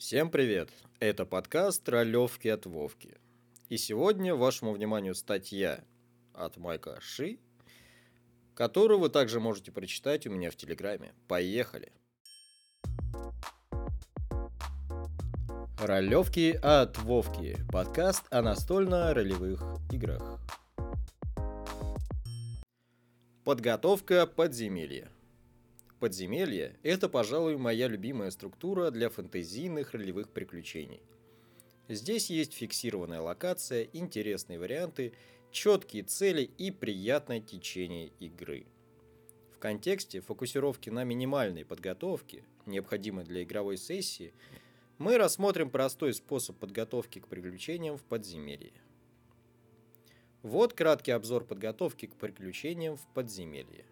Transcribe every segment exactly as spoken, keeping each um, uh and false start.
Всем привет! Это подкаст «Троллевки от Вовки». И сегодня вашему вниманию статья от Майка Ши, которую вы также можете прочитать у меня в Телеграме. Поехали! «Ролевки от Вовки» – подкаст о настольно-ролевых играх. Подготовка подземелья. Подземелье – это, пожалуй, моя любимая структура для фэнтезийных ролевых приключений. Здесь есть фиксированная локация, интересные варианты, четкие цели и приятное течение игры. В контексте фокусировки на минимальной подготовке, необходимой для игровой сессии, мы рассмотрим простой способ подготовки к приключениям в подземелье. Вот краткий обзор подготовки к приключениям в подземелье.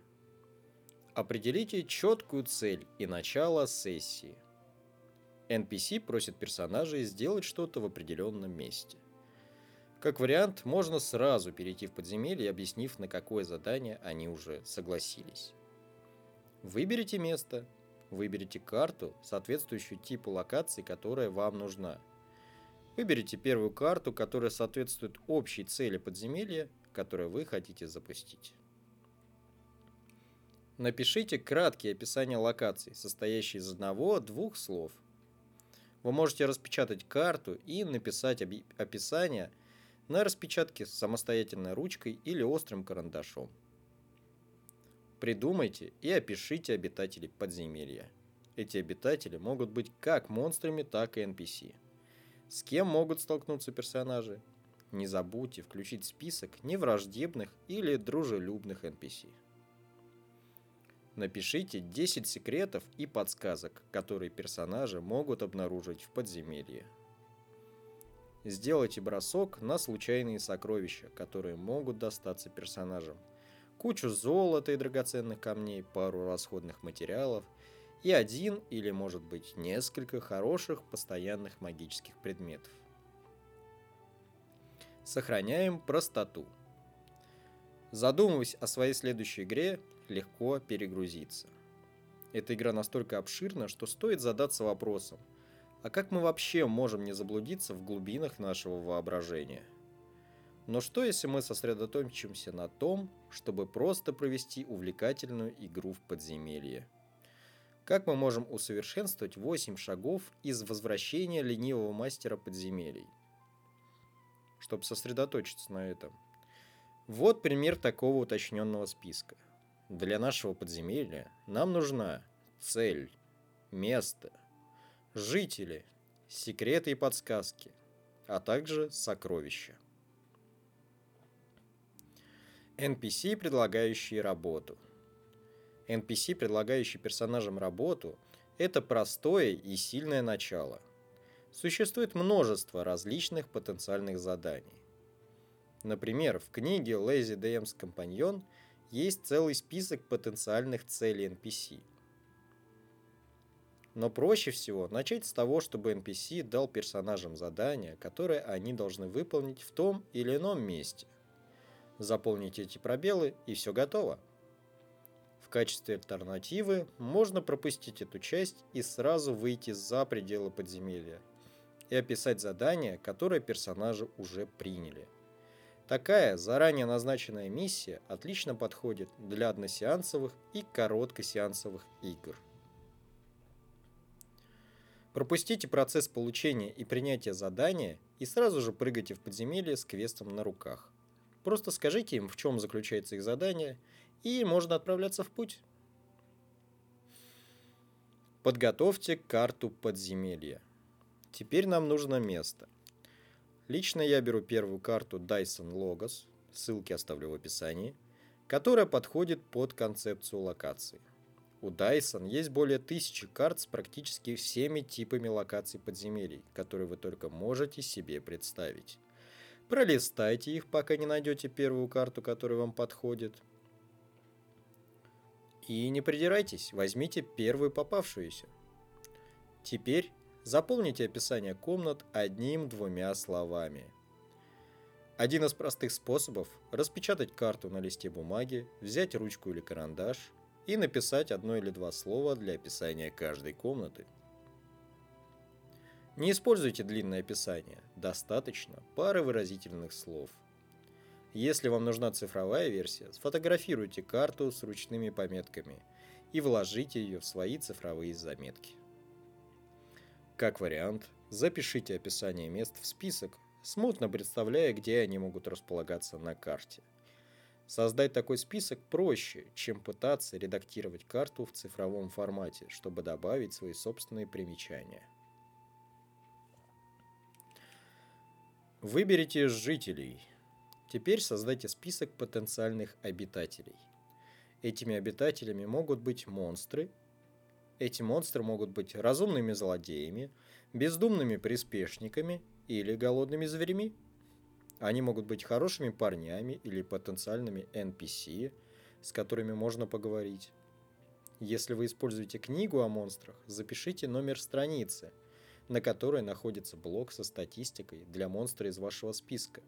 Определите четкую цель и начало сессии. эн пи си просит персонажей сделать что-то в определенном месте. Как вариант, можно сразу перейти в подземелье, объяснив, на какое задание они уже согласились. Выберите место, выберите карту, соответствующую типу локации, которая вам нужна. Выберите первую карту, которая соответствует общей цели подземелья, которую вы хотите запустить. Напишите краткие описания локаций, состоящие из одного-двух слов. Вы можете распечатать карту и написать оби- описание на распечатке с самостоятельной ручкой или острым карандашом. Придумайте и опишите обитателей подземелья. Эти обитатели могут быть как монстрами, так и эн пи си. С кем могут столкнуться персонажи? Не забудьте включить список невраждебных или дружелюбных эн пи си. Напишите десять секретов и подсказок, которые персонажи могут обнаружить в подземелье. Сделайте бросок на случайные сокровища, которые могут достаться персонажам. Кучу золота и драгоценных камней, пару расходных материалов и один или, может быть, несколько хороших постоянных магических предметов. Сохраняем простоту. Задумываясь о своей следующей игре, легко перегрузиться. Эта игра настолько обширна, что стоит задаться вопросом, а как мы вообще можем не заблудиться в глубинах нашего воображения? Но что, если мы сосредоточимся на том, чтобы просто провести увлекательную игру в подземелье? Как мы можем усовершенствовать восемь шагов из возвращения ленивого мастера подземелий? Чтобы сосредоточиться на этом. Вот пример такого уточненного списка. Для нашего подземелья нам нужна цель, место, жители, секреты и подсказки, а также сокровища. эн пи си, предлагающие работу. эн пи си, предлагающий персонажам работу, это простое и сильное начало. Существует множество различных потенциальных заданий. Например, в книге Lazy ди эм's Companion есть целый список потенциальных целей эн пи си. Но проще всего начать с того, чтобы эн пи си дал персонажам задания, которые они должны выполнить в том или ином месте. Заполните эти пробелы, и все готово. В качестве альтернативы можно пропустить эту часть и сразу выйти за пределы подземелья и описать задание, которое персонажи уже приняли. Такая заранее назначенная миссия отлично подходит для односеансовых и короткосеансовых игр. Пропустите процесс получения и принятия задания и сразу же прыгайте в подземелье с квестом на руках. Просто скажите им, в чем заключается их задание, и можно отправляться в путь. Подготовьте карту подземелья. Теперь нам нужно место. Лично я беру первую карту Dyson Logos, ссылки оставлю в описании, которая подходит под концепцию локации. У Dyson есть более тысячи карт с практически всеми типами локаций подземелий, которые вы только можете себе представить. Пролистайте их, пока не найдете первую карту, которая вам подходит. И не придирайтесь, возьмите первую попавшуюся. Теперь заполните описание комнат одним-двумя словами. Один из простых способов – распечатать карту на листе бумаги, взять ручку или карандаш и написать одно или два слова для описания каждой комнаты. Не используйте длинное описание, достаточно пары выразительных слов. Если вам нужна цифровая версия, сфотографируйте карту с ручными пометками и вложите ее в свои цифровые заметки. Как вариант, запишите описание мест в список, смутно представляя, где они могут располагаться на карте. Создать такой список проще, чем пытаться редактировать карту в цифровом формате, чтобы добавить свои собственные примечания. Выберите жителей. Теперь создайте список потенциальных обитателей. Этими обитателями могут быть монстры. Эти монстры могут быть разумными злодеями, бездумными приспешниками или голодными зверями. Они могут быть хорошими парнями или потенциальными эн пи си, с которыми можно поговорить. Если вы используете книгу о монстрах, запишите номер страницы, на которой находится блок со статистикой для монстра из вашего списка.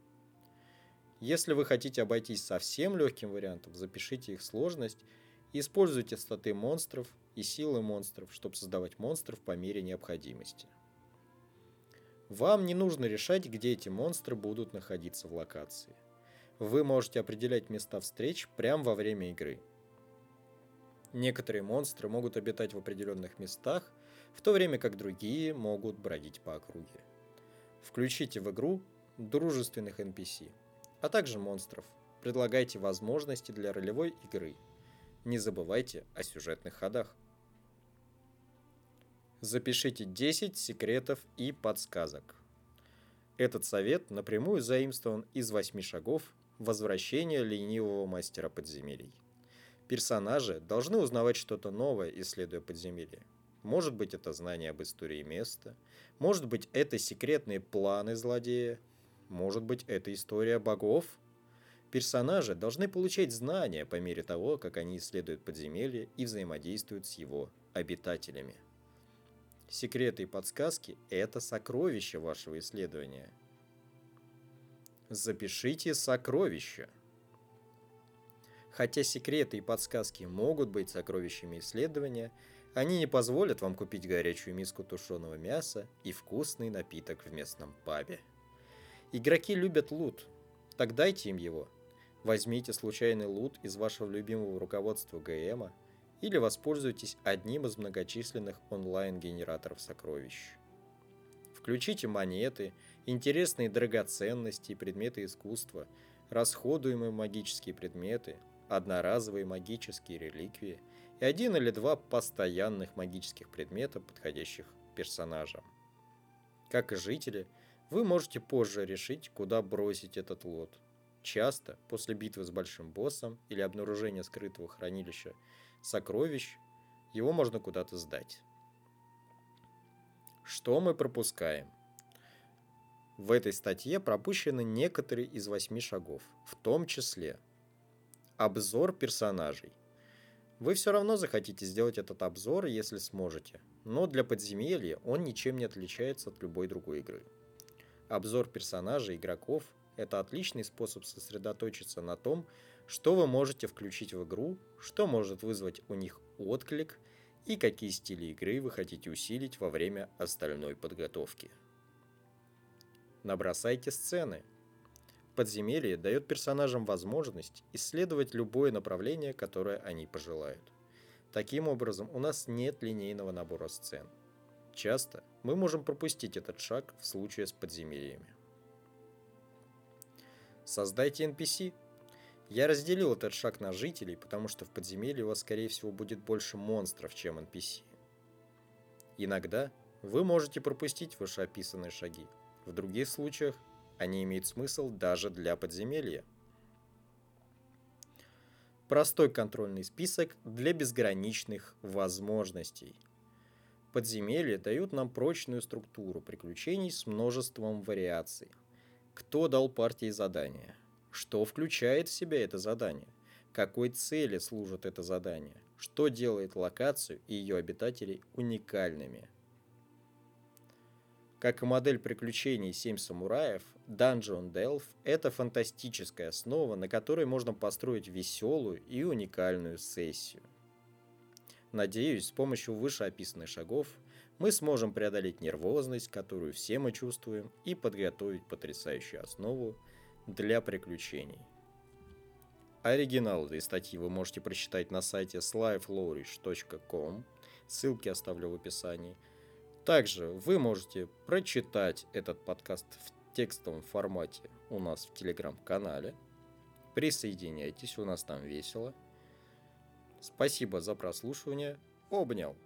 Если вы хотите обойтись совсем легким вариантом, запишите их сложность и используйте статы монстров и силы монстров, чтобы создавать монстров по мере необходимости. Вам не нужно решать, где эти монстры будут находиться в локации. Вы можете определять места встреч прямо во время игры. Некоторые монстры могут обитать в определенных местах, в то время как другие могут бродить по округе. Включите в игру дружественных эн пи си, а также монстров. Предлагайте возможности для ролевой игры. Не забывайте о сюжетных ходах. Запишите десять секретов и подсказок. Этот совет напрямую заимствован из восьми шагов возвращения ленивого мастера подземелий. Персонажи должны узнавать что-то новое, исследуя подземелье. Может быть, это знание об истории места, может быть, это секретные планы злодея, может быть, это история богов. Персонажи должны получать знания по мере того, как они исследуют подземелье и взаимодействуют с его обитателями. Секреты и подсказки – это сокровища вашего исследования. Запишите сокровища. Хотя секреты и подсказки могут быть сокровищами исследования, они не позволят вам купить горячую миску тушеного мяса и вкусный напиток в местном пабе. Игроки любят лут. Так дайте им его. Возьмите случайный лут из вашего любимого руководства ГМа или воспользуйтесь одним из многочисленных онлайн-генераторов сокровищ. Включите монеты, интересные драгоценности и предметы искусства, расходуемые магические предметы, одноразовые магические реликвии и один или два постоянных магических предмета, подходящих персонажам. Как и жители, вы можете позже решить, куда бросить этот лот. Часто, после битвы с большим боссом или обнаружения скрытого хранилища сокровищ, его можно куда-то сдать. Что мы пропускаем? В этой статье пропущены некоторые из восьми шагов, в том числе обзор персонажей. Вы все равно захотите сделать этот обзор, если сможете, но для подземелья он ничем не отличается от любой другой игры. Обзор персонажей игроков – это отличный способ сосредоточиться на том, что вы можете включить в игру, что может вызвать у них отклик и какие стили игры вы хотите усилить во время остальной подготовки. Набросайте сцены. Подземелье дает персонажам возможность исследовать любое направление, которое они пожелают. Таким образом, у нас нет линейного набора сцен. Часто мы можем пропустить этот шаг в случае с подземельями. Создайте эн пи си. Я разделил этот шаг на жителей, потому что в подземелье у вас, скорее всего, будет больше монстров, чем эн пи си. Иногда вы можете пропустить вышеописанные шаги. В других случаях они имеют смысл даже для подземелья. Простой контрольный список для безграничных возможностей. Подземелья дают нам прочную структуру приключений с множеством вариаций. Кто дал партии задание? Что включает в себя это задание? Какой цели служит это задание? Что делает локацию и ее обитателей уникальными? Как и модель приключений «Семь самураев», Dungeon Delve — это фантастическая основа, на которой можно построить веселую и уникальную сессию. Надеюсь, с помощью вышеописанных шагов мы сможем преодолеть нервозность, которую все мы чувствуем, и подготовить потрясающую основу для приключений. Оригинал этой статьи вы можете прочитать на сайте слай флоуриш точка ком, ссылки оставлю в описании. Также вы можете прочитать этот подкаст в текстовом формате у нас в телеграм-канале. Присоединяйтесь, у нас там весело. Спасибо за прослушивание. Обнял!